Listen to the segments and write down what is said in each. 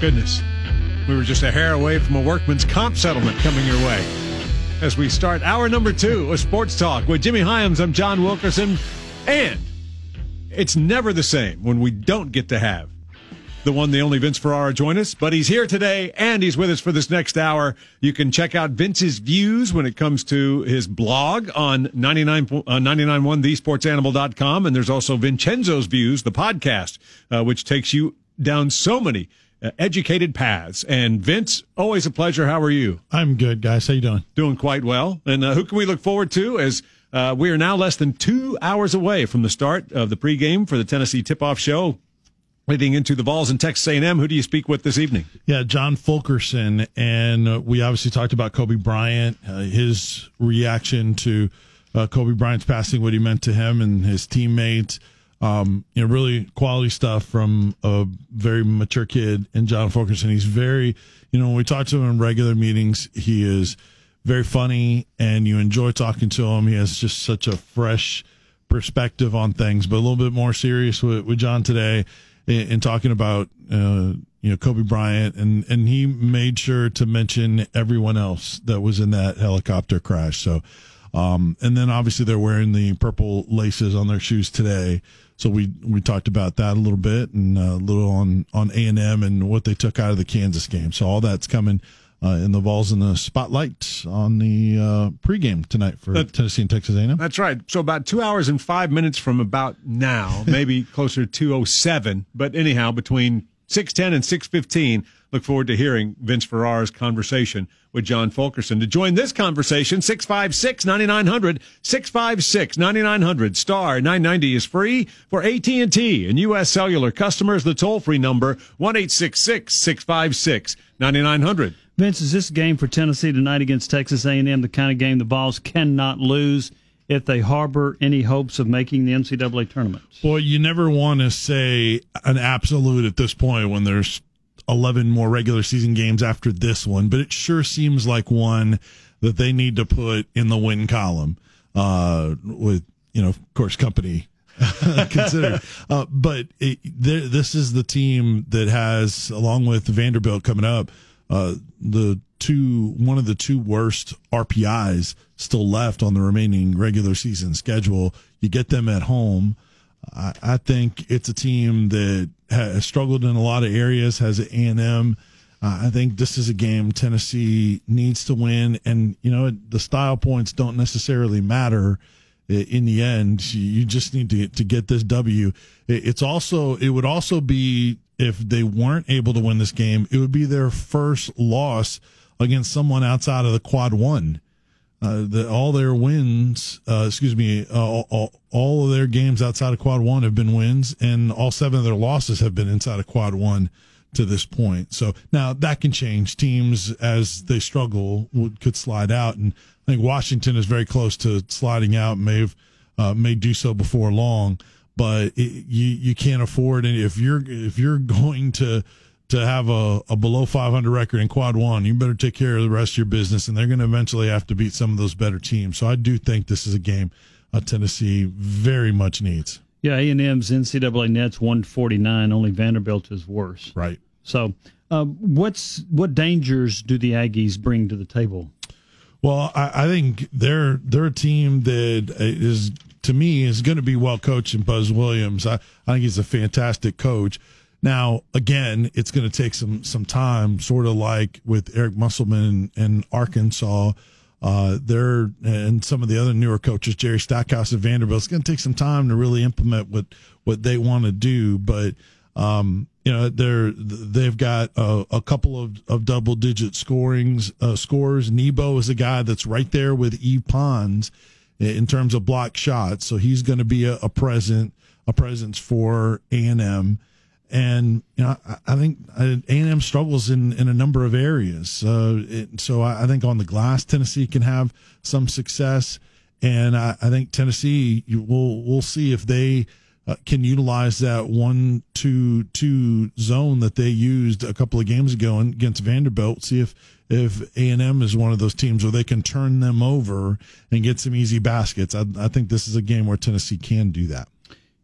Goodness. We were just a hair away from a workman's comp settlement coming your way. As we start hour number two of Sports Talk with Jimmy Hyams, I'm John Wilkerson. And it's never the same when we don't get to have the one, the only Vince Ferrara join us. But he's here today, and he's with us for this next hour. You can check out Vince's views when it comes to his blog on 991thesportsanimal.com. And there's also Vincenzo's Views, the podcast, which takes you down so many educated paths. And Vince, always a pleasure. How are you? I'm good, guys. How you doing? Doing quite well. And who can we look forward to as we are now less than 2 hours away from the start of the pregame for the Tennessee Tip-Off Show, leading into the Vols and Texas A&M. Who do you speak with this evening? Yeah, John Fulkerson. And we obviously talked about Kobe Bryant, his reaction to Kobe Bryant's passing, what he meant to him and his teammates. You know, really quality stuff from a very mature kid in John Fulkerson. He's very, you know, when we talk to him in regular meetings, he is very funny and you enjoy talking to him. He has just such a fresh perspective on things, but a little bit more serious with John today in talking about, you know, Kobe Bryant. And he made sure to mention everyone else that was in that helicopter crash. So, and then obviously they're wearing the purple laces on their shoes today. So we talked about that a little bit and a little on A&M and what they took out of the Kansas game. So all that's coming in the Vols in the spotlight on the pregame tonight for Tennessee and Texas A&M. That's right. So about 2 hours and 5 minutes from about now, maybe closer to 2:07. But anyhow, between 6:10 and 6:15, look forward to hearing Vince Ferrara's conversation with John Fulkerson. To join this conversation, 656-9900, 656-9900, star 990 is free for AT&T and U.S. Cellular customers. The toll-free number, 1-866-656-9900. Vince, is this game for Tennessee tonight against Texas A&M the kind of game the Vols cannot lose if they harbor any hopes of making the NCAA tournament? Well, you never want to say an absolute at this point when there's 11 more regular season games after this one, but it sure seems like one that they need to put in the win column with, you know, of course, company considered. But this is the team that has, along with Vanderbilt coming up, one of the two worst RPIs still left on the remaining regular season schedule. You get them at home. I think it's a team that has struggled in a lot of areas, has an A&M. I think this is a game Tennessee needs to win. And, you know, the style points don't necessarily matter in the end. You just need to get this W. It would also be, if they weren't able to win this game, it would be their first loss against someone outside of the Quad One. All of their games outside of Quad One have been wins, and all seven of their losses have been inside of Quad One to this point. So now that can change. Teams, as they struggle, could slide out, and I think Washington is very close to sliding out, and may do so before long. But you can't afford it. If you're going to have a below 500 record in Quad One, you better take care of the rest of your business, and they're going to eventually have to beat some of those better teams. So I do think this is a game Tennessee very much needs. Yeah, A&M's NCAA net's 149. Only Vanderbilt is worse. Right. So what dangers do the Aggies bring to the table? Well, I think they're a team that is, to me, is going to be well coached in Buzz Williams. I think he's a fantastic coach. Now, again, it's going to take some time, sort of like with Eric Musselman and Arkansas. There and some of the other newer coaches, Jerry Stackhouse at Vanderbilt. It's going to take some time to really implement what they want to do, but you know, they've got a couple of double-digit scores. Nebo is a guy that's right there with Yves Pons in terms of block shots, so he's going to be a presence for A&M. And you know, I think A&M struggles in a number of areas. So I think on the glass, Tennessee can have some success, and I think Tennessee we'll see if they can utilize that 1-2-2 zone that they used a couple of games ago against Vanderbilt. See if A&M is one of those teams where they can turn them over and get some easy baskets. I think this is a game where Tennessee can do that.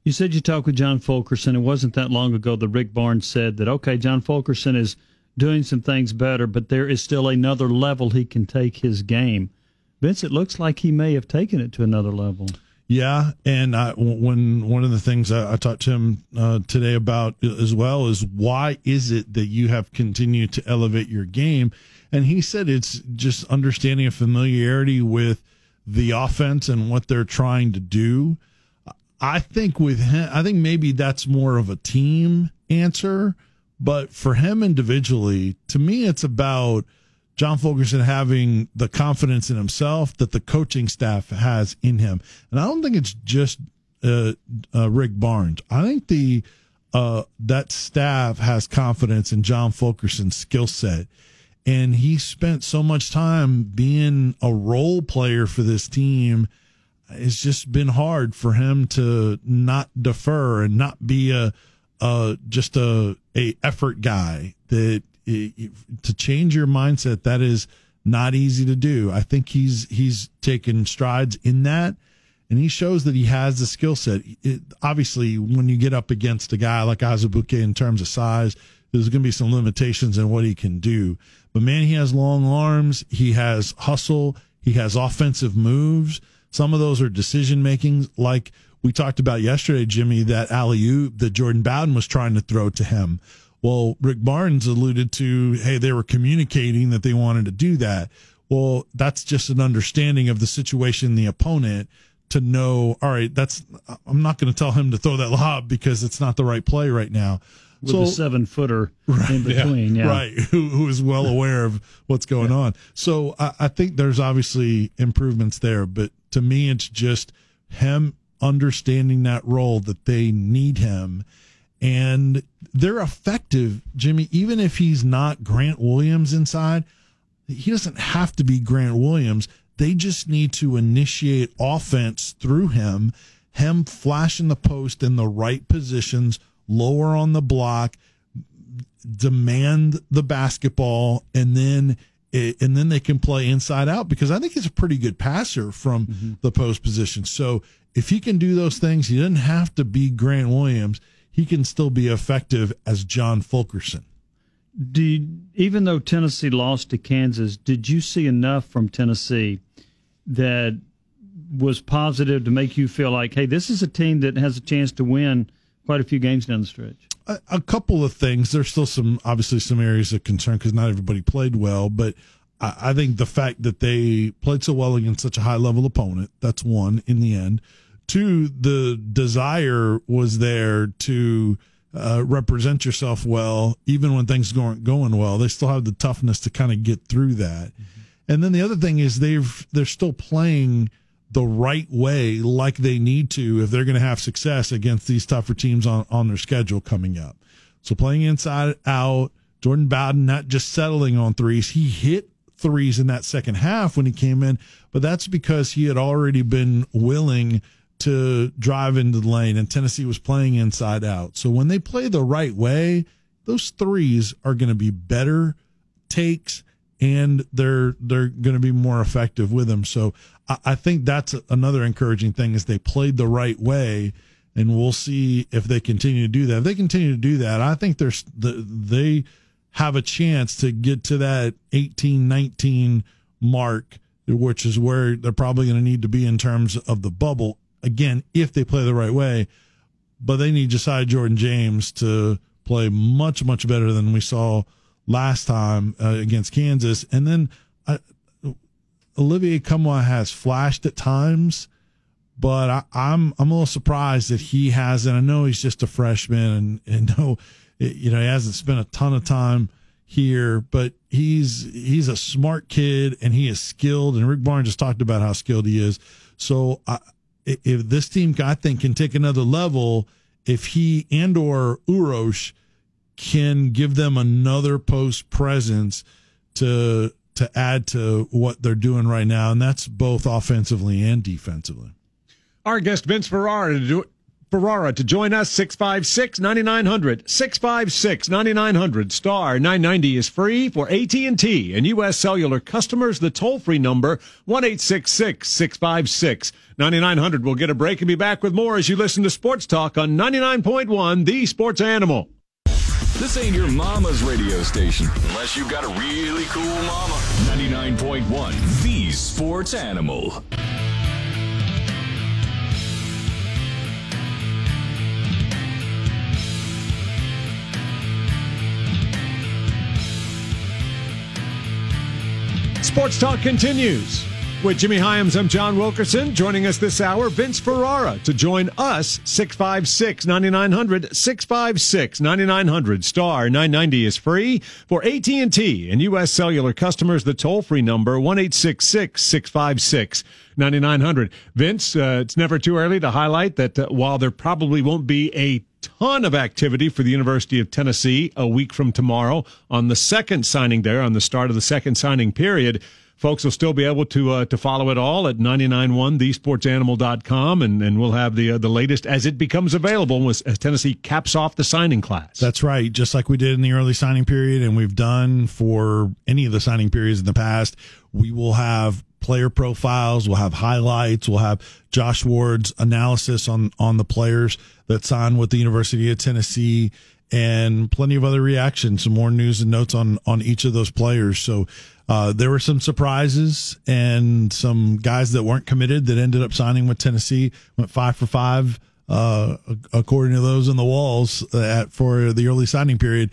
You said you talked with John Fulkerson. It wasn't that long ago that Rick Barnes said that, okay, John Fulkerson is doing some things better, but there is still another level he can take his game. Vince, it looks like he may have taken it to another level. Yeah, and when one of the things I talked to him today about as well is why is it that you have continued to elevate your game? And he said it's just understanding a familiarity with the offense and what they're trying to do. I think with him, I think maybe that's more of a team answer, but for him individually, to me, it's about John Fulkerson having the confidence in himself that the coaching staff has in him. And I don't think it's just Rick Barnes. I think the that staff has confidence in John Fulkerson's skill set. And he spent so much time being a role player for this team. It's just been hard for him to not defer and not be a effort guy. That to change your mindset, that is not easy to do. I think he's taken strides in that, and he shows that he has the skill set. Obviously, when you get up against a guy like Azubuke in terms of size, there's going to be some limitations in what he can do. But man, he has long arms. He has hustle. He has offensive moves. Some of those are decision making, like we talked about yesterday, Jimmy, that alley-oop that Jordan Bowden was trying to throw to him. Well, Rick Barnes alluded to, hey, they were communicating that they wanted to do that. Well, that's just an understanding of the situation, the opponent, to know, all right, I'm not going to tell him to throw that lob because it's not the right play right now. With a 7-footer right, in between. Yeah. Right, who is well aware of what's going on. So I think there's obviously improvements there, but to me it's just him understanding that role that they need him. And they're effective, Jimmy, even if he's not Grant Williams inside. He doesn't have to be Grant Williams. They just need to initiate offense through him flashing the post in the right positions, lower on the block, demand the basketball, and then they can play inside out, because I think he's a pretty good passer from the post position. So if he can do those things, he doesn't have to be Grant Williams. He can still be effective as John Fulkerson. Even though Tennessee lost to Kansas, did you see enough from Tennessee that was positive to make you feel like, hey, this is a team that has a chance to win quite a few games down the stretch? A couple of things. There's still some areas of concern because not everybody played well, but I think the fact that they played so well against such a high-level opponent, that's one in the end. Two, the desire was there to represent yourself well, even when things aren't going well. They still have the toughness to kind of get through that. And then the other thing is they're still playing the right way like they need to if they're going to have success against these tougher teams on their schedule coming up. So playing inside out, Jordan Bowden not just settling on threes. He hit threes in that second half when he came in, but that's because he had already been willing to drive into the lane, and Tennessee was playing inside out. So when they play the right way, those threes are going to be better takes, and they're going to be more effective with them. So I think that's another encouraging thing is they played the right way, and we'll see if they continue to do that. If they continue to do that, I think they have a chance to get to that 18-19 mark, which is where they're probably going to need to be in terms of the bubble, again, if they play the right way. But they need Josiah Jordan James to play much, much better than we saw last time against Kansas. And then Olivier Kumwa has flashed at times, but I'm a little surprised that he hasn't. I know he's just a freshman, and he hasn't spent a ton of time here, but he's a smart kid and he is skilled. And Rick Barnes just talked about how skilled he is. So if this team, I think, can take another level, if he and/or Urosh can give them another post presence to add to what they're doing right now, and that's both offensively and defensively. Our guest Vince Ferrara Ferrara to join us, 656-9900, 656-9900, star 990 is free for AT&T and U.S. Cellular customers. The toll-free number, 1-866-656-9900. We'll get a break and be back with more as you listen to Sports Talk on 99.1, The Sports Animal. This ain't your mama's radio station, unless you've got a really cool mama. 99.1, The Sports Animal. Sports Talk continues with Jimmy Hyams. I'm John Wilkerson. Joining us this hour, Vince Ferrara to join us, 656-9900, 656-9900, star 990 is free for AT&T and U.S. Cellular customers. The toll-free number, 1-866-656-9900. Vince, it's never too early to highlight that while there probably won't be a ton of activity for the University of Tennessee a week from tomorrow on the second signing there, on the start of the second signing period, folks will still be able to follow it all at 991thesportsanimal.com, and we'll have the latest as it becomes available as Tennessee caps off the signing class. That's right, just like we did in the early signing period, and we've done for any of the signing periods in the past. We will have player profiles, we'll have highlights, we'll have Josh Ward's analysis on the players that signed with the University of Tennessee, and plenty of other reactions, some more news and notes on each of those players. So there were some surprises and some guys that weren't committed that ended up signing with Tennessee, went 5 for 5, according to those in the walls for the early signing period.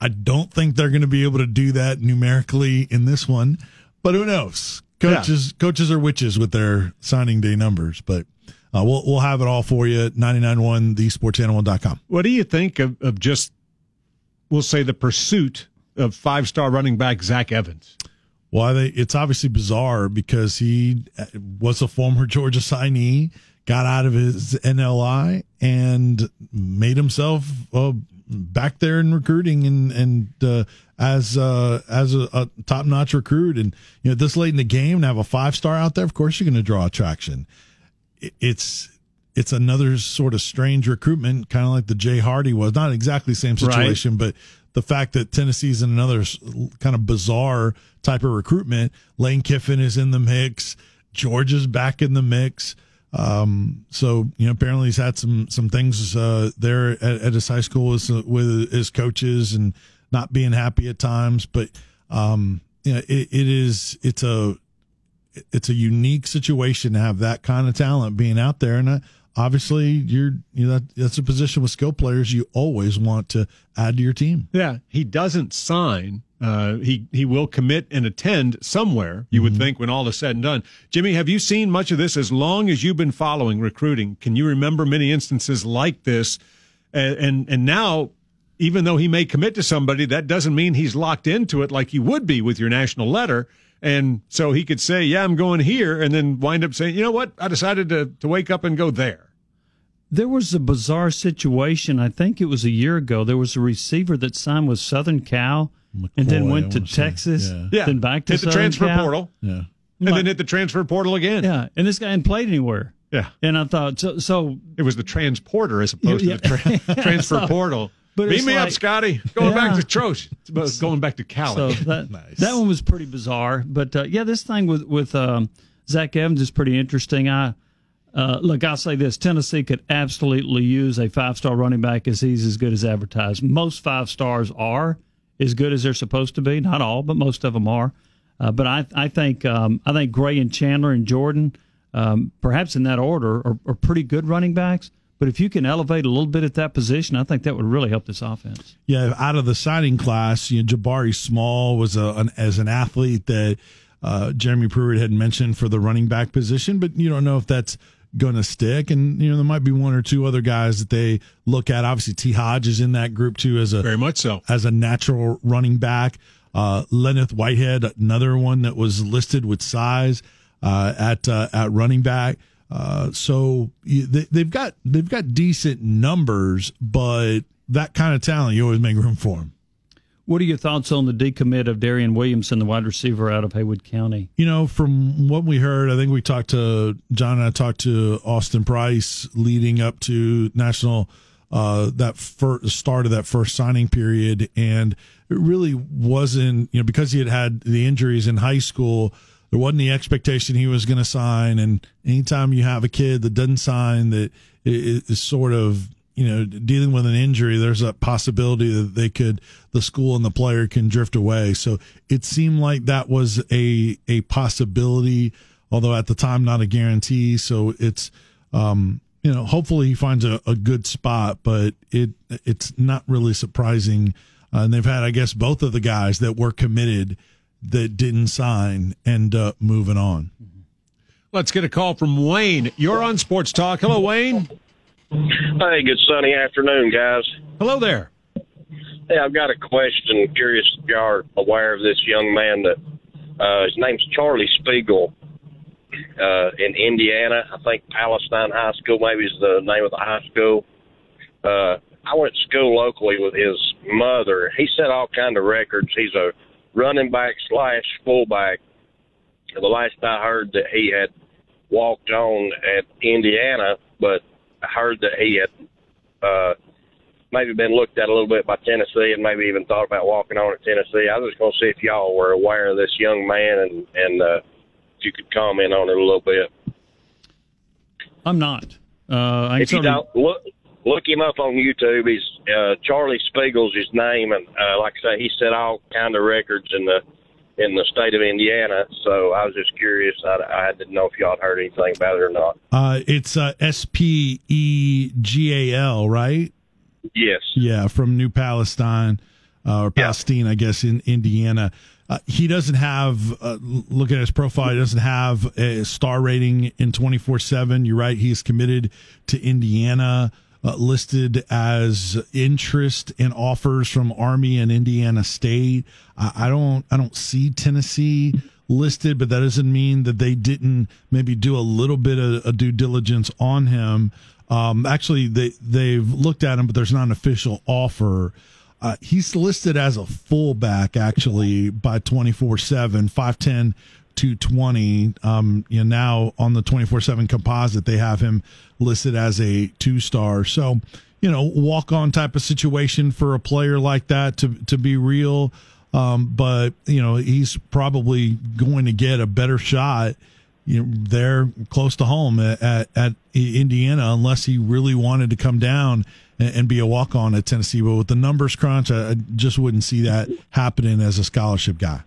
I don't think they're going to be able to do that numerically in this one, but who knows? Coaches are witches with their signing day numbers, but we'll have it all for you at 991thesportsanimal.com. What do you think of just, we'll say, the pursuit of five-star running back Zach Evans? Well, it's obviously bizarre because he was a former Georgia signee, got out of his NLI, and made himself back there in recruiting and as a top-notch recruit. And you know, this late in the game to have a five-star out there, of course you're going to draw attraction. It's another sort of strange recruitment, kind of like the Jay Hardy was. Not exactly the same situation, right? But the fact that Tennessee's in another kind of bizarre type of recruitment. Lane Kiffin is in the mix. Georgia's back in the mix. So, you know, apparently he's had some things there at his high school with his coaches and not being happy at times. But you know, it's a unique situation to have that kind of talent being out there, and obviously that's a position with skill players you always want to add to your team. Yeah, he doesn't sign. He will commit and attend somewhere, you would think, when all is said and done. Jimmy, have you seen much of this as long as you've been following recruiting? Can you remember many instances like this? And now, even though he may commit to somebody, that doesn't mean he's locked into it like he would be with your national letter. And so he could say, yeah, I'm going here, and then wind up saying, you know what, I decided to wake up and go there. There was a bizarre situation. I think it was a year ago. There was a receiver that signed with Southern Cal, McCoy, and then went to Texas, then back to hit the Southern transfer Cal. Portal, and then hit the transfer portal again. Yeah, and this guy hadn't played anywhere. Yeah, and I thought so. It was the transporter as opposed to the transfer portal. But beam me up, Scotty. Going back to Troche. It's going back to Cali. So that, that one was pretty bizarre. But this thing with Zach Evans is pretty interesting. I'll say this: Tennessee could absolutely use a five-star running back as he's as good as advertised. Most five stars are as good as they're supposed to be. Not all, but most of them are. But I think Gray and Chandler and Jordan, perhaps in that order, are pretty good running backs. But if you can elevate a little bit at that position, I think that would really help this offense. Yeah, out of the signing class, you know, Jabari Small was an athlete that Jeremy Pruitt had mentioned for the running back position, but you don't know if that's going to stick. And you know, there might be one or two other guys that they look at. Obviously, T. Hodge is in that group too, very much so as a natural running back. Lenneth Whitehead, another one that was listed with size at running back. So they've got decent numbers, but that kind of talent you always make room for them. What are your thoughts on the decommit of Darian Williamson, the wide receiver out of Haywood County? You know, from what we heard, I think we talked to John, and I talked to Austin Price leading up to national that first start of that first signing period, and it really wasn't, you know, because he had had the injuries in high school. There wasn't the expectation he was going to sign, and anytime you have a kid that doesn't sign, that is sort of, you know, dealing with an injury, there's a possibility that they could, the school and the player can drift away. So it seemed like that was a possibility, although at the time not a guarantee. So it's, you know, hopefully he finds a good spot, but it's not really surprising. And they've had, I guess, both of the guys that were committed that didn't sign end up moving on. Let's get a call from Wayne. You're on Sports Talk. Hello, Wayne. Hey, good sunny afternoon, guys. Hello there. Hey, I've got a question. I'm curious if you are aware of this young man that his name's Charlie Spiegel in Indiana. I think Palestine High School maybe is the name of the high school. I went to school locally with his mother. He set all kind of records. He's a running back / fullback. The last I heard that he had walked on at Indiana, but I heard that he had maybe been looked at a little bit by Tennessee and maybe even thought about walking on at Tennessee. I was just going to see if y'all were aware of this young man and if you could comment on it a little bit. I'm not. If you don't, look him up on YouTube. He's Charlie Spiegel's his name, and like I say, he set all kind of records in the state of Indiana. So I was just curious. I didn't know if y'all had heard anything about it or not. It's Spegal, right? Yes. Yeah, from New Palestine, or Palestine, yeah. I guess, in Indiana. He doesn't have, looking at his profile, he doesn't have a star rating in 24/7. You're right, he's committed to Indiana, listed as interest and offers from Army and Indiana State. I don't see Tennessee listed, but that doesn't mean that they didn't maybe do a little bit of due diligence on him. Actually, they've looked at him, but there's not an official offer. He's listed as a fullback, actually, by 24/7, 5'10", 220. You know, now on the 24/7 composite, they have him listed as a 2-star. So, you know, walk on type of situation for a player like that to be real. But you know, he's probably going to get a better shot, you know, there close to home at Indiana, unless he really wanted to come down and be a walk on at Tennessee. But with the numbers crunch, I just wouldn't see that happening as a scholarship guy.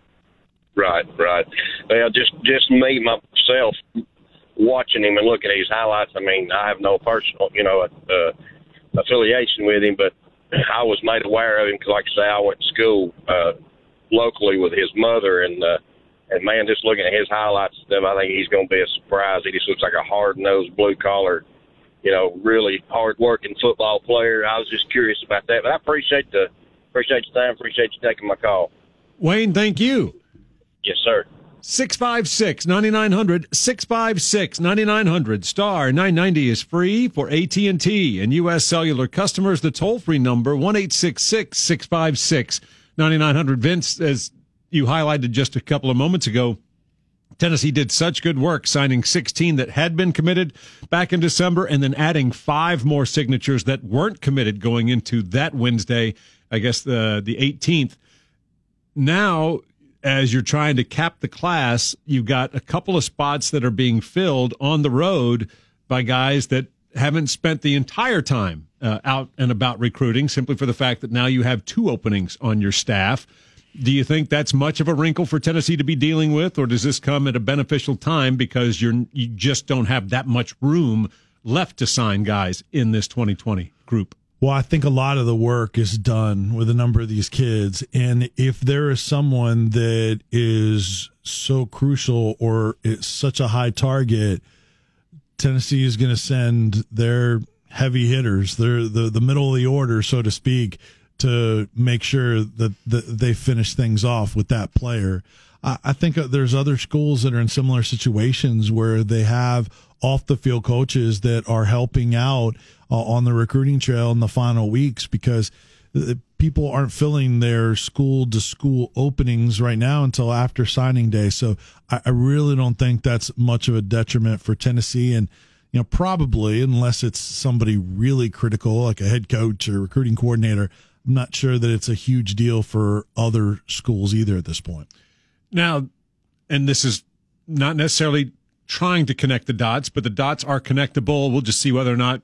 Right. Well, just me myself watching him and looking at his highlights. I mean, I have no personal, you know, affiliation with him, but I was made aware of him because, like I say, I went to school locally with his mother, and man, just looking at his highlights and stuff, I think he's going to be a surprise. He just looks like a hard-nosed, blue-collar, you know, really hard-working football player. I was just curious about that, but I appreciate your time, appreciate you taking my call. Wayne, thank you. Yes, sir. 656-9900, 656-9900, star 990 is free for AT&T and U.S. Cellular customers. The toll-free number, 1-866-656-9900. Vince, as you highlighted just a couple of moments ago, Tennessee did such good work signing 16 that had been committed back in December and then adding 5 more signatures that weren't committed going into that Wednesday, I guess the 18th. Now, as you're trying to cap the class, you've got a couple of spots that are being filled on the road by guys that haven't spent the entire time out and about recruiting, simply for the fact that now you have 2 openings on your staff. Do you think that's much of a wrinkle for Tennessee to be dealing with, or does this come at a beneficial time because you just don't have that much room left to sign guys in this 2020 group? Well, I think a lot of the work is done with a number of these kids. And if there is someone that is so crucial or is such a high target, Tennessee is going to send their heavy hitters, the middle of the order, so to speak, to make sure that they finish things off with that player. I think there's other schools that are in similar situations where they have off-the-field coaches that are helping out on the recruiting trail in the final weeks, because people aren't filling their school-to-school openings right now until after signing day. So I really don't think that's much of a detriment for Tennessee. And, you know, probably, unless it's somebody really critical, like a head coach or recruiting coordinator, I'm not sure that it's a huge deal for other schools either at this point. Now, and this is not necessarily trying to connect the dots, but the dots are connectable. We'll just see whether or not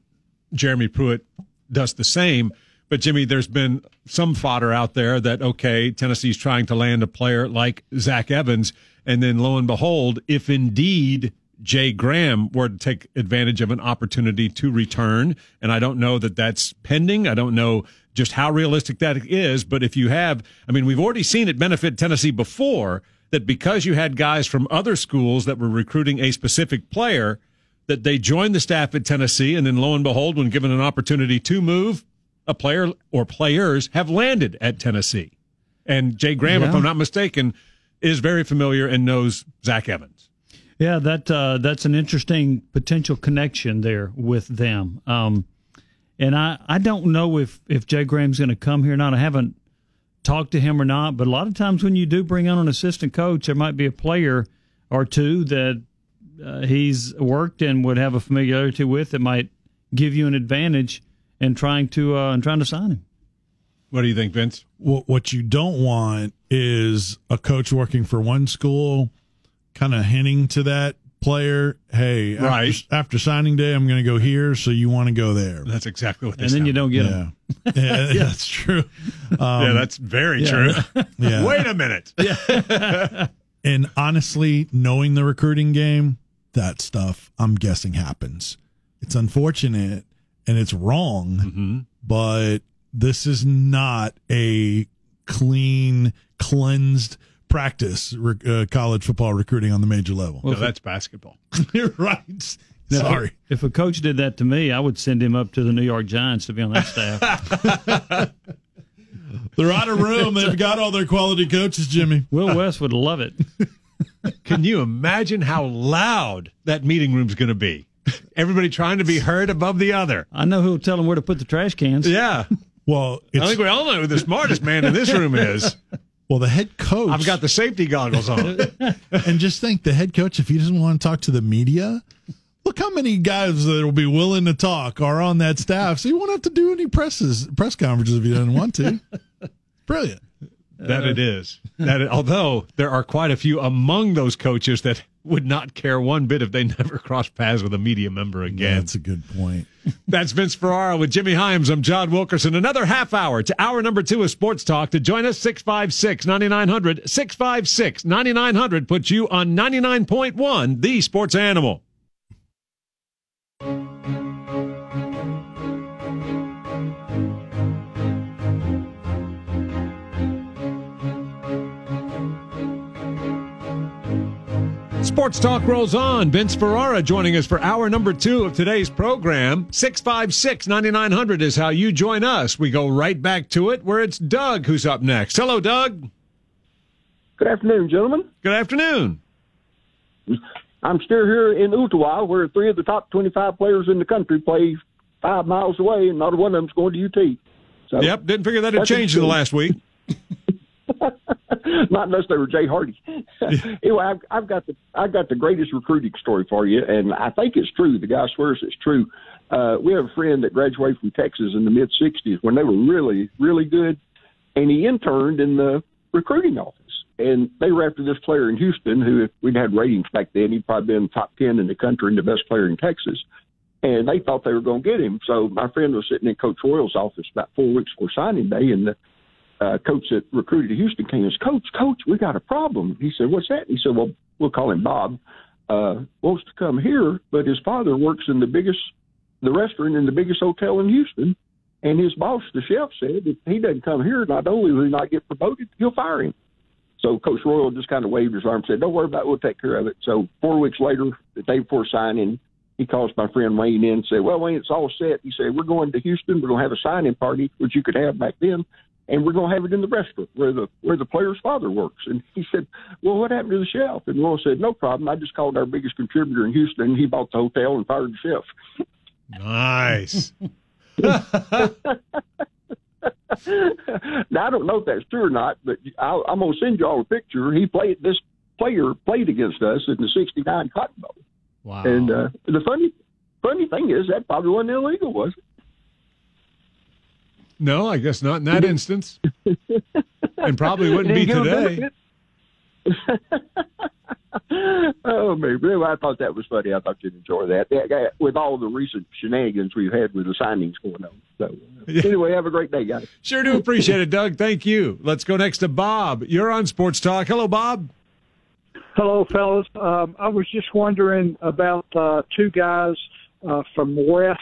Jeremy Pruitt does the same. But, Jimmy, there's been some fodder out there that, okay, Tennessee's trying to land a player like Zach Evans, and then lo and behold, if indeed Jay Graham were to take advantage of an opportunity to return, and I don't know that that's pending. I don't know just how realistic that is, but if you have, I mean, we've already seen it benefit Tennessee before, that because you had guys from other schools that were recruiting a specific player, that they joined the staff at Tennessee, and then lo and behold, when given an opportunity to move, a player or players have landed at Tennessee. And Jay Graham, if I'm not mistaken, is very familiar and knows Zach Evans. Yeah, that's an interesting potential connection there with them. And I don't know if Jay Graham's going to come here or not. I haven't talked to him or not, but a lot of times when you do bring on an assistant coach, there might be a player or two that he's worked and would have a familiarity with that might give you an advantage in trying to sign him. What do you think, Vince? What you don't want is a coach working for one school kind of hinting to that player, hey, right, after signing day, I'm going to go here, so you want to go there. That's exactly what they say. And then you don't get them. Yeah, that's true. That's very true. Yeah. Wait a minute. Yeah. And honestly, knowing the recruiting game, that stuff, I'm guessing, happens. It's unfortunate, and it's wrong, but this is not a clean, cleansed practice college football recruiting on the major level. Well, no, that's basketball. You're right. Now, sorry. If a coach did that to me, I would send him up to the New York Giants to be on that staff. They're out of room. They've got all their quality coaches, Jimmy. Will West would love it. Can you imagine how loud that meeting room's going to be? Everybody trying to be heard above the other. I know who'll tell them where to put the trash cans. Yeah. Well, I think we all know who the smartest man in this room is. Well, the head coach. I've got the safety goggles on. And just think, the head coach, if he doesn't want to talk to the media, look how many guys that will be willing to talk are on that staff. So you won't have to do any press conferences if you don't want to. Brilliant. That it is. Although there are quite a few among those coaches that would not care one bit if they never cross paths with a media member again. That's a good point. That's Vince Ferrara with Jimmy Hyams. I'm John Wilkerson. Another half hour to hour number 2 of Sports Talk. To join us, 656-9900. 656-9900 puts you on 99.1, the Sports Animal. Sports Talk rolls on. Vince Ferrara joining us for hour number 2 of today's program. 656-9900 is how you join us. We go right back to it where it's Doug who's up next. Hello, Doug. Good afternoon, gentlemen. Good afternoon. I'm still here in Ooltewah where 3 of the top 25 players in the country play 5 miles away and not one of them's going to UT. So yep, didn't figure that had changed in the last week. Not unless they were Jay Hardy. Anyway, I've got the greatest recruiting story for you, and I think it's true. The guy swears it's true. We have a friend that graduated from Texas in the mid-'60s when they were really, really good, and he interned in the recruiting office. And they were after this player in Houston who, if we'd had ratings back then, he'd probably been top 10 in the country and the best player in Texas. And they thought they were going to get him. So my friend was sitting in Coach Royal's office about 4 weeks before signing day, and the coach that recruited Houston came and said, Coach, we got a problem. He said, what's that? He said, well, we'll call him Bob. Wants to come here, but his father works in the restaurant in the biggest hotel in Houston. And his boss, the chef, said, if he doesn't come here, not only will he not get promoted, he'll fire him. So Coach Royal just kind of waved his arm and said, don't worry about it, we'll take care of it. So 4 weeks later, the day before signing, he calls my friend Wayne in and said, well, Wayne, it's all set. He said, we're going to Houston. We're going to have a signing party, which you could have back then. And we're going to have it in the restaurant where the player's father works. And he said, well, what happened to the chef? And Royal said, no problem. I just called our biggest contributor in Houston, and he bought the hotel and fired the chef. Nice. Now, I don't know if that's true or not, but I'm going to send you all a picture. This player played against us in the 1969 Cotton Bowl. Wow. And the funny thing is that probably wasn't illegal, was it? No, I guess not in that instance. And probably wouldn't be today. Oh, maybe. I thought that was funny. I thought you'd enjoy that with all the recent shenanigans we've had with the signings going on. So, anyway, have a great day, guys. Sure do appreciate it, Doug. Thank you. Let's go next to Bob. You're on Sports Talk. Hello, Bob. Hello, fellas. I was just wondering about two guys from the West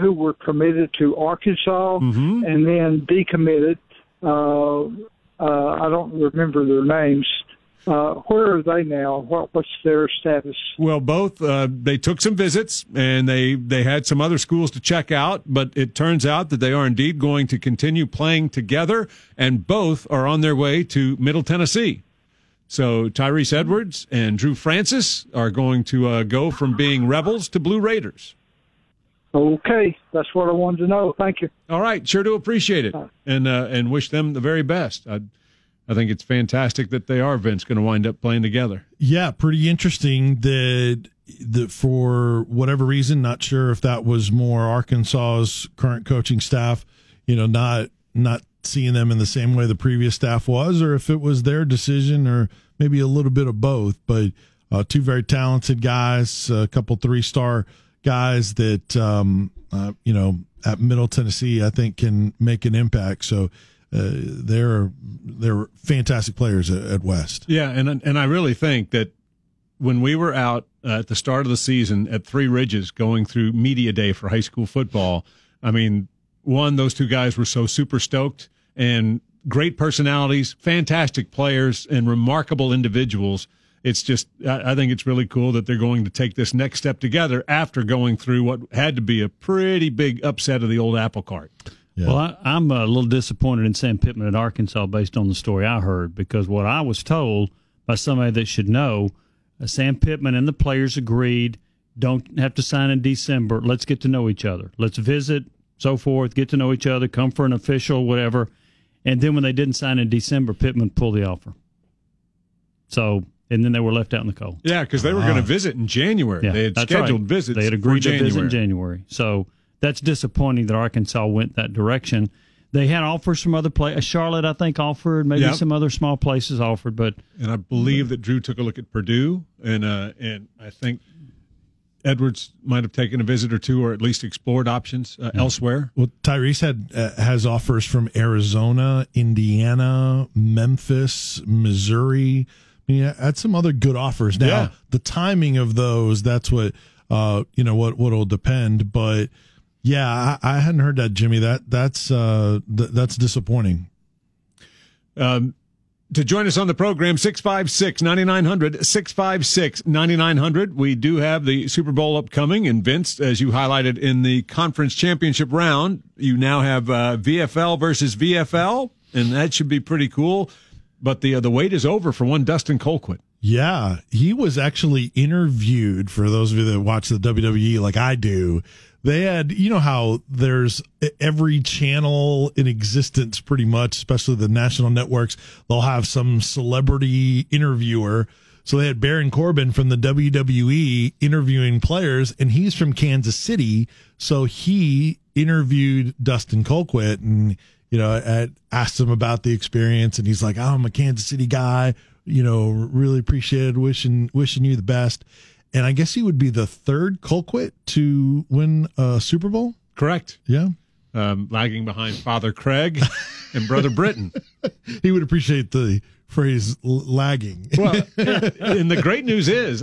who were committed to Arkansas and then decommitted. I don't remember their names. Where are they now? What's their status? Well, both they took some visits and they had some other schools to check out, but it turns out that they are indeed going to continue playing together, and both are on their way to Middle Tennessee. So Tyrese Edwards and Drew Francis are going to go from being Rebels to Blue Raiders. Okay, that's what I wanted to know. Thank you. All right, sure do appreciate it, and wish them the very best. I think it's fantastic that they are, Vince, going to wind up playing together. Yeah, pretty interesting that for whatever reason, not sure if that was more Arkansas's current coaching staff, not seeing them in the same way the previous staff was, or if it was their decision, or maybe a little bit of both. But two very talented guys, a couple three-star guys that, at Middle Tennessee, I think can make an impact. So they're fantastic players at West. Yeah, and I really think that when we were out at the start of the season at Three Ridges going through media day for high school football, I mean, one, those two guys were so super stoked, and great personalities, fantastic players, and remarkable individuals. It's just, I think it's really cool that they're going to take this next step together after going through what had to be a pretty big upset of the old apple cart. Yeah. Well, I'm a little disappointed in Sam Pittman at Arkansas based on the story I heard, because what I was told by somebody that should know, Sam Pittman and the players agreed, don't have to sign in December. Let's get to know each other. Let's visit, so forth, get to know each other, come for an official, whatever. And then when they didn't sign in December, Pittman pulled the offer. So... and then they were left out in the cold. Yeah, because they were going to visit in January. Yeah, they had scheduled visits. They had agreed to visit in January. So that's disappointing that Arkansas went that direction. They had offers from other places. Charlotte, I think, offered. Maybe some other small places offered. And I believe that Drew took a look at Purdue, and I think Edwards might have taken a visit or two, or at least explored options elsewhere. Well, Tyrese has offers from Arizona, Indiana, Memphis, Missouri. Yeah, had some other good offers. Now, the timing of those, that's what what'll depend. But yeah, I hadn't heard that, Jimmy. That's disappointing. To join us on the program, 656-9900, 656-9900. We do have the Super Bowl upcoming, and Vince, as you highlighted in the conference championship round, you now have VFL versus VFL, and that should be pretty cool. But the wait is over for one Dustin Colquitt. Yeah, he was actually interviewed, for those of you that watch the WWE like I do. They had, how there's every channel in existence pretty much, especially the national networks, they'll have some celebrity interviewer. So they had Baron Corbin from the WWE interviewing players, and he's from Kansas City. So he interviewed Dustin Colquitt, and I asked him about the experience, and he's like, oh, I'm a Kansas City guy, really appreciated, wishing you the best. And I guess he would be the third Colquitt to win a Super Bowl? Correct. Yeah. Lagging behind Father Craig and Brother Britton. He would appreciate the phrase lagging. Well, and the great news is,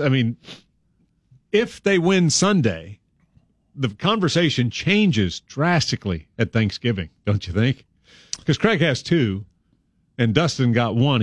if they win Sunday, the conversation changes drastically at Thanksgiving, don't you think? Because Craig has two, and Dustin got one.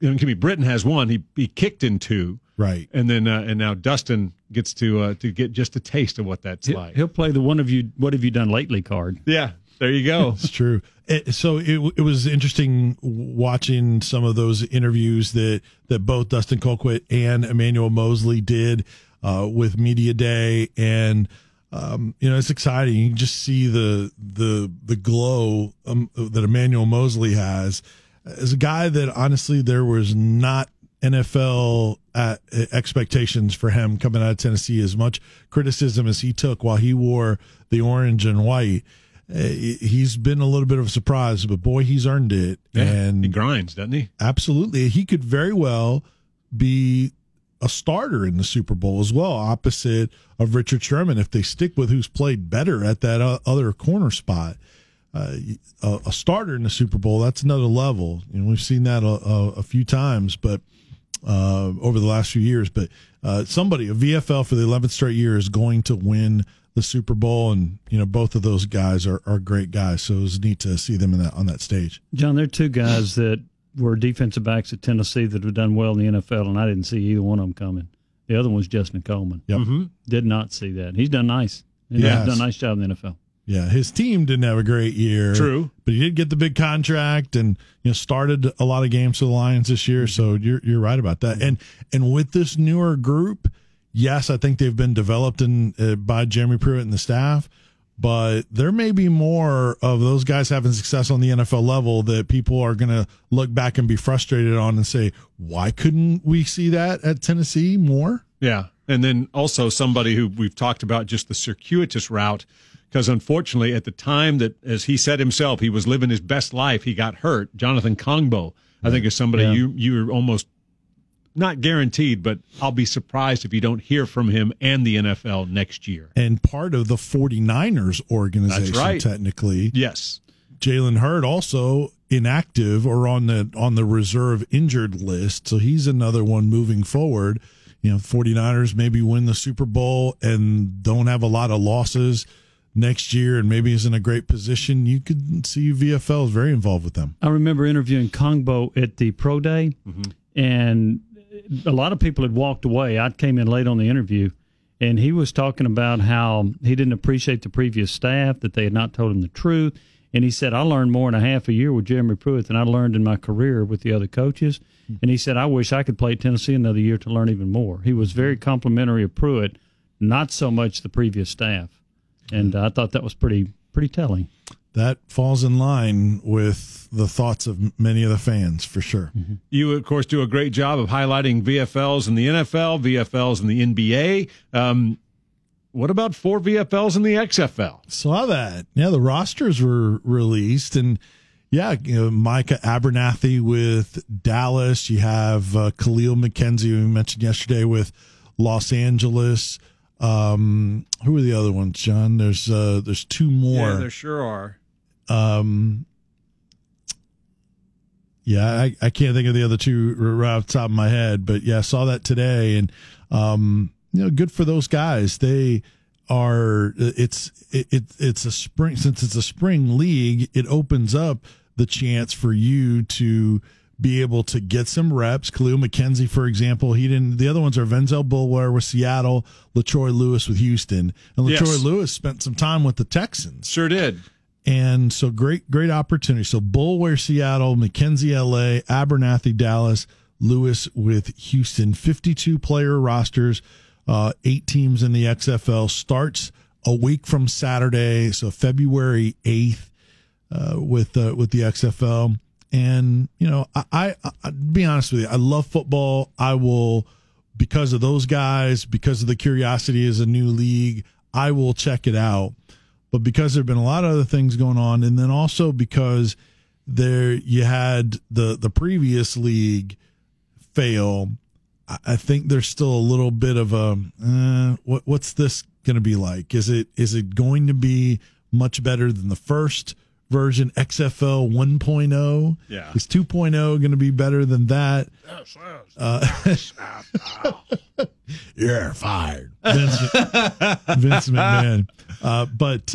Britton has one. He kicked in two, right? And then and now Dustin gets to get just a taste of what that's like. He'll play the "One of you, what have you done lately?" card. Yeah, there you go. It's true. So it was interesting watching some of those interviews that both Dustin Colquitt and Emmanuel Mosley did with Media Day, and It's exciting. You can just see the glow that Emmanuel Mosley has as a guy that honestly there was not NFL expectations for him coming out of Tennessee. As much criticism as he took while he wore the orange and white, he's been a little bit of a surprise, but boy, he's earned it. Yeah, and he grinds, doesn't he? Absolutely. He could very well be a starter in the Super Bowl as well, opposite of Richard Sherman, if they stick with who's played better at that other corner spot. A starter in the Super Bowl, that's another level. We've seen that a few times, but over the last few years. But somebody, a VFL for the 11th straight year, is going to win the Super Bowl, and both of those guys are great guys. So it was neat to see them on that stage. John, there are two guys that were defensive backs at Tennessee that have done well in the NFL, and I didn't see either one of them coming. The other one was Justin Coleman. Yep. Mm-hmm. Did not see that. He's done nice. He's done a nice job in the NFL. Yeah, his team didn't have a great year. True. But he did get the big contract and started a lot of games for the Lions this year, so you're right about that. And with this newer group, yes, I think they've been developed by Jeremy Pruitt and the staff, but there may be more of those guys having success on the NFL level that people are going to look back and be frustrated on and say, why couldn't we see that at Tennessee more? Yeah, and then also somebody who we've talked about, just the circuitous route, because unfortunately at the time that, as he said himself, he was living his best life, he got hurt. Jonathan Kongbo, I think, is somebody you're almost not guaranteed, but I'll be surprised if you don't hear from him and the NFL next year. And part of the 49ers organization, that's right, technically. Yes. Jalen Hurd also inactive or on the reserve injured list, so he's another one moving forward. 49ers maybe win the Super Bowl and don't have a lot of losses next year and maybe is in a great position. You could see VFL is very involved with them. I remember interviewing Kongbo at the Pro Day, and a lot of people had walked away. I came in late on the interview, and he was talking about how he didn't appreciate the previous staff, that they had not told him the truth. And he said, I learned more in a half a year with Jeremy Pruitt than I learned in my career with the other coaches. And he said, I wish I could play Tennessee another year to learn even more. He was very complimentary of Pruitt, not so much the previous staff. And I thought that was pretty telling. That falls in line with the thoughts of many of the fans, for sure. Mm-hmm. You, of course, do a great job of highlighting VFLs in the NFL, VFLs in the NBA. What about 4 VFLs in the XFL? Saw that. Yeah, the rosters were released. And, Micah Abernathy with Dallas. You have Khalil McKenzie, who we mentioned yesterday, with Los Angeles. Who are the other ones, John? There's 2 more. Yeah, there sure are. I can't think of the other 2 right off the top of my head, but I saw that today, and good for those guys. They are. It's a spring, since it's a spring league. It opens up the chance for you to be able to get some reps. Khalil McKenzie, for example, he didn't. The other ones are Venzel Bulware with Seattle, Latroy Lewis with Houston, and Lewis spent some time with the Texans. Sure did. And so great opportunity. So Bulware, Seattle, McKenzie, LA, Abernathy, Dallas, Lewis with Houston. 52 player rosters, 8 teams in the XFL. Starts a week from Saturday, so February 8th, with the XFL. And, I be honest with you, I love football. I will, because of those guys, because of the curiosity as a new league, I will check it out. But because there have been a lot of other things going on, and then also because there you had the previous league fail, I think there's still a little bit of a, what's this going to be like? Is it going to be much better than the first version, XFL 1.0? Yeah. Is 2.0 going to be better than that? You're fired, Vince McMahon. But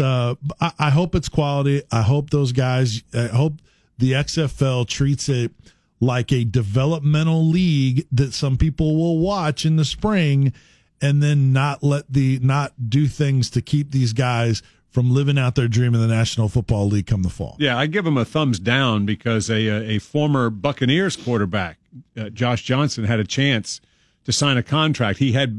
I hope it's quality. I hope the XFL treats it like a developmental league that some people will watch in the spring, and then not do things to keep these guys from living out their dream in the National Football League come the fall. Yeah, I give him a thumbs down because a former Buccaneers quarterback, Josh Johnson, had a chance to sign a contract. He had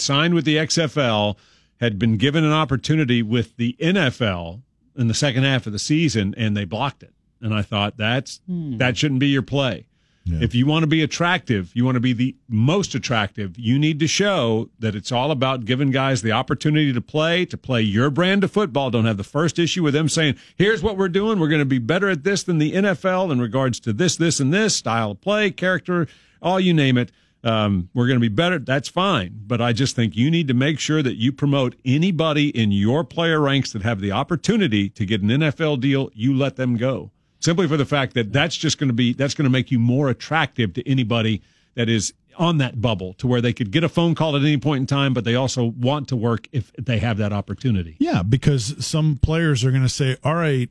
signed with the XFL, had been given an opportunity with the NFL in the second half of the season, and they blocked it. And I thought, that shouldn't be your play. Yeah. If you want to be attractive, you want to be the most attractive, you need to show that it's all about giving guys the opportunity to play your brand of football. Don't have the first issue with them saying, here's what we're doing. We're going to be better at this than the NFL in regards to this, this, and this, style of play, character, all you name it. We're going to be better. That's fine. But I just think you need to make sure that you promote anybody in your player ranks that have the opportunity to get an NFL deal. You let them go. Simply for the fact that that's going to make you more attractive to anybody that is on that bubble to where they could get a phone call at any point in time, but they also want to work if they have that opportunity. Yeah, because some players are going to say, all right,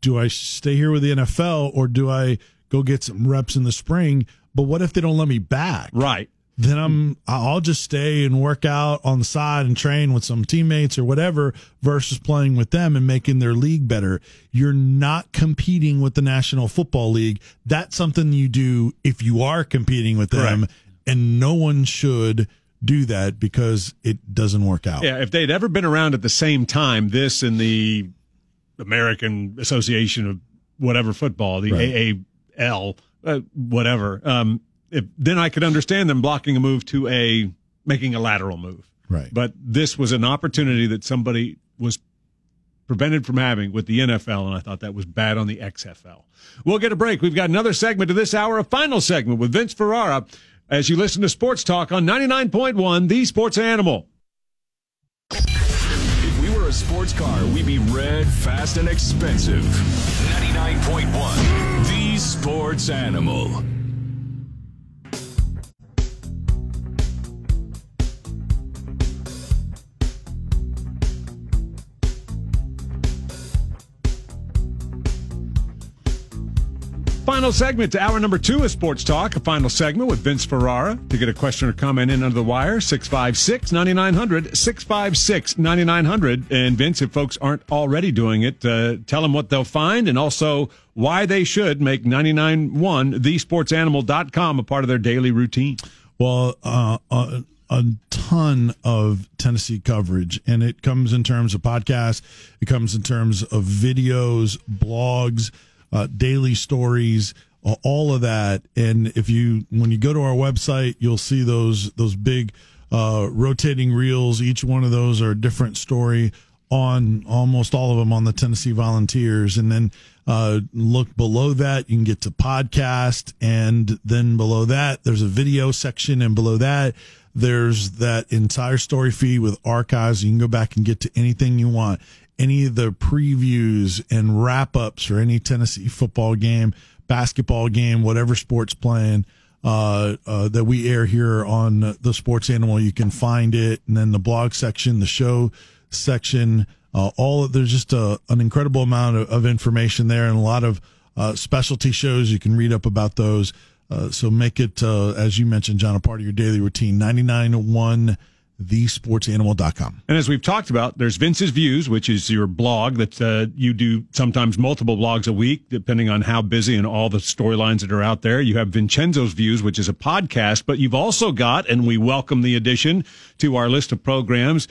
do I stay here with the NFL or do I go get some reps in the spring? But what if they don't let me back? Right. Then I'll just stay and work out on the side and train with some teammates or whatever versus playing with them and making their league better. You're not competing with the National Football League. That's something you do if you are competing with them. Correct. And no one should do that because it doesn't work out. Yeah, if they'd ever been around at the same time, this and the American Association of whatever football, the right. AAL, whatever, then I could understand them blocking a move to making a lateral move. Right. But this was an opportunity that somebody was prevented from having with the NFL, and I thought that was bad on the XFL. We'll get a break. We've got another segment to this hour, a final segment with Vince Ferrara as you listen to Sports Talk on 99.1, The Sports Animal. If we were a sports car, we'd be red, fast, and expensive. 99.1, The Sports Animal. Final segment to hour number 2 of Sports Talk, a final segment with Vince Ferrara. To get a question or comment in under the wire, 656-9900, 656-9900. And Vince, if folks aren't already doing it, tell them what they'll find and also why they should make 99.1 thesportsanimal.com a part of their daily routine. Well, a ton of Tennessee coverage, and it comes in terms of podcasts, it comes in terms of videos, blogs, daily stories, all of that. And when you go to our website, you'll see those big rotating reels. Each one of those are a different story on almost all of them on the Tennessee Volunteers. And then look below that, you can get to podcast. And then below that, there's a video section. And below that, there's that entire story feed with archives. You can go back and get to anything you want. Any of the previews and wrap-ups for any Tennessee football game, basketball game, whatever sport's playing that we air here on the Sports Animal, you can find it. And then the blog section, the show section, there's just an incredible amount of information there, and a lot of specialty shows. You can read up about those. So make it, as you mentioned, John, a part of your daily routine, 99.1. thesportsanimal.com. And as we've talked about, there's Vince's Views, which is your blog that you do sometimes multiple blogs a week, depending on how busy and all the storylines that are out there. You have Vincenzo's Views, which is a podcast, but you've also got, and we welcome the addition to our list of programs,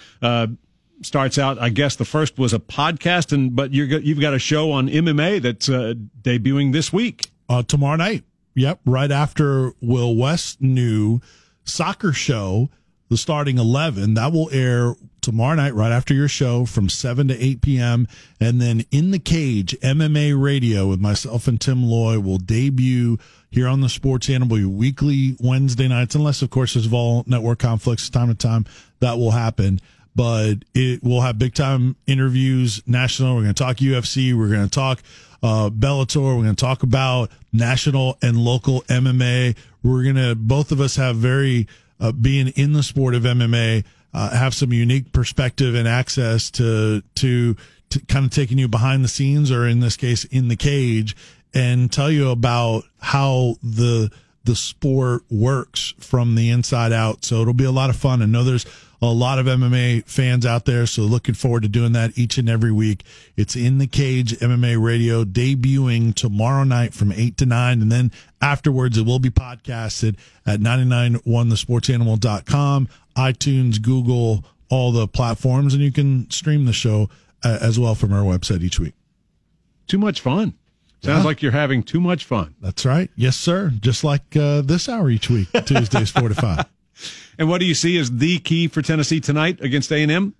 starts out, I guess the first was a podcast, but you've got a show on MMA that's debuting this week. Tomorrow night. Yep, right after Will West's new soccer show, The Starting 11, that will air tomorrow night right after your show from 7 to 8 p.m. And then In the Cage, MMA Radio with myself and Tim Loy will debut here on the Sports Animal, your weekly Wednesday nights, unless, of course, there's Vol Network conflicts time to time. That will happen. But it will have big-time interviews, national. We're going to talk UFC. We're going to talk Bellator. We're going to talk about national and local MMA. We're going to, both of us have very... being in the sport of MMA, have some unique perspective and access to kind of taking you behind the scenes, or in this case, in the cage, and tell you about how the sport works from the inside out. So it'll be a lot of fun. I know there's a lot of MMA fans out there, so looking forward to doing that each and every week. It's In the Cage, MMA Radio, debuting tomorrow night from 8 to 9, and then afterwards it will be podcasted at 99.1thesportsanimal.com, iTunes, Google all the platforms, and you can stream the show as well from our website each week. Too much fun. Sounds like you're having too much fun. That's right. Yes, sir. Just like this hour each week, Tuesdays 4 to 5. And what do you see as the key for Tennessee tonight against A&M?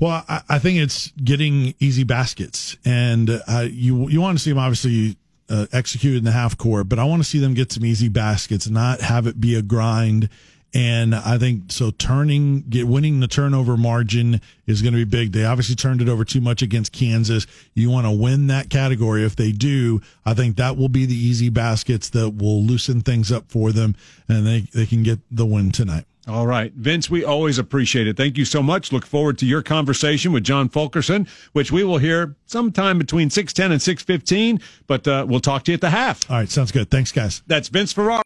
Well, I think it's getting easy baskets. And you want to see them obviously executed in the half court, but I want to see them get some easy baskets, not have it be a grind. And I think so winning the turnover margin is going to be big. They obviously turned it over too much against Kansas. You want to win that category. If they do, I think that will be the easy baskets that will loosen things up for them, and they can get the win tonight. All right. Vince, we always appreciate it. Thank you so much. Look forward to your conversation with John Fulkerson, which we will hear sometime between 6:10 and 6:15, but we'll talk to you at the half. All right. Sounds good. Thanks, guys. That's Vince Ferrara.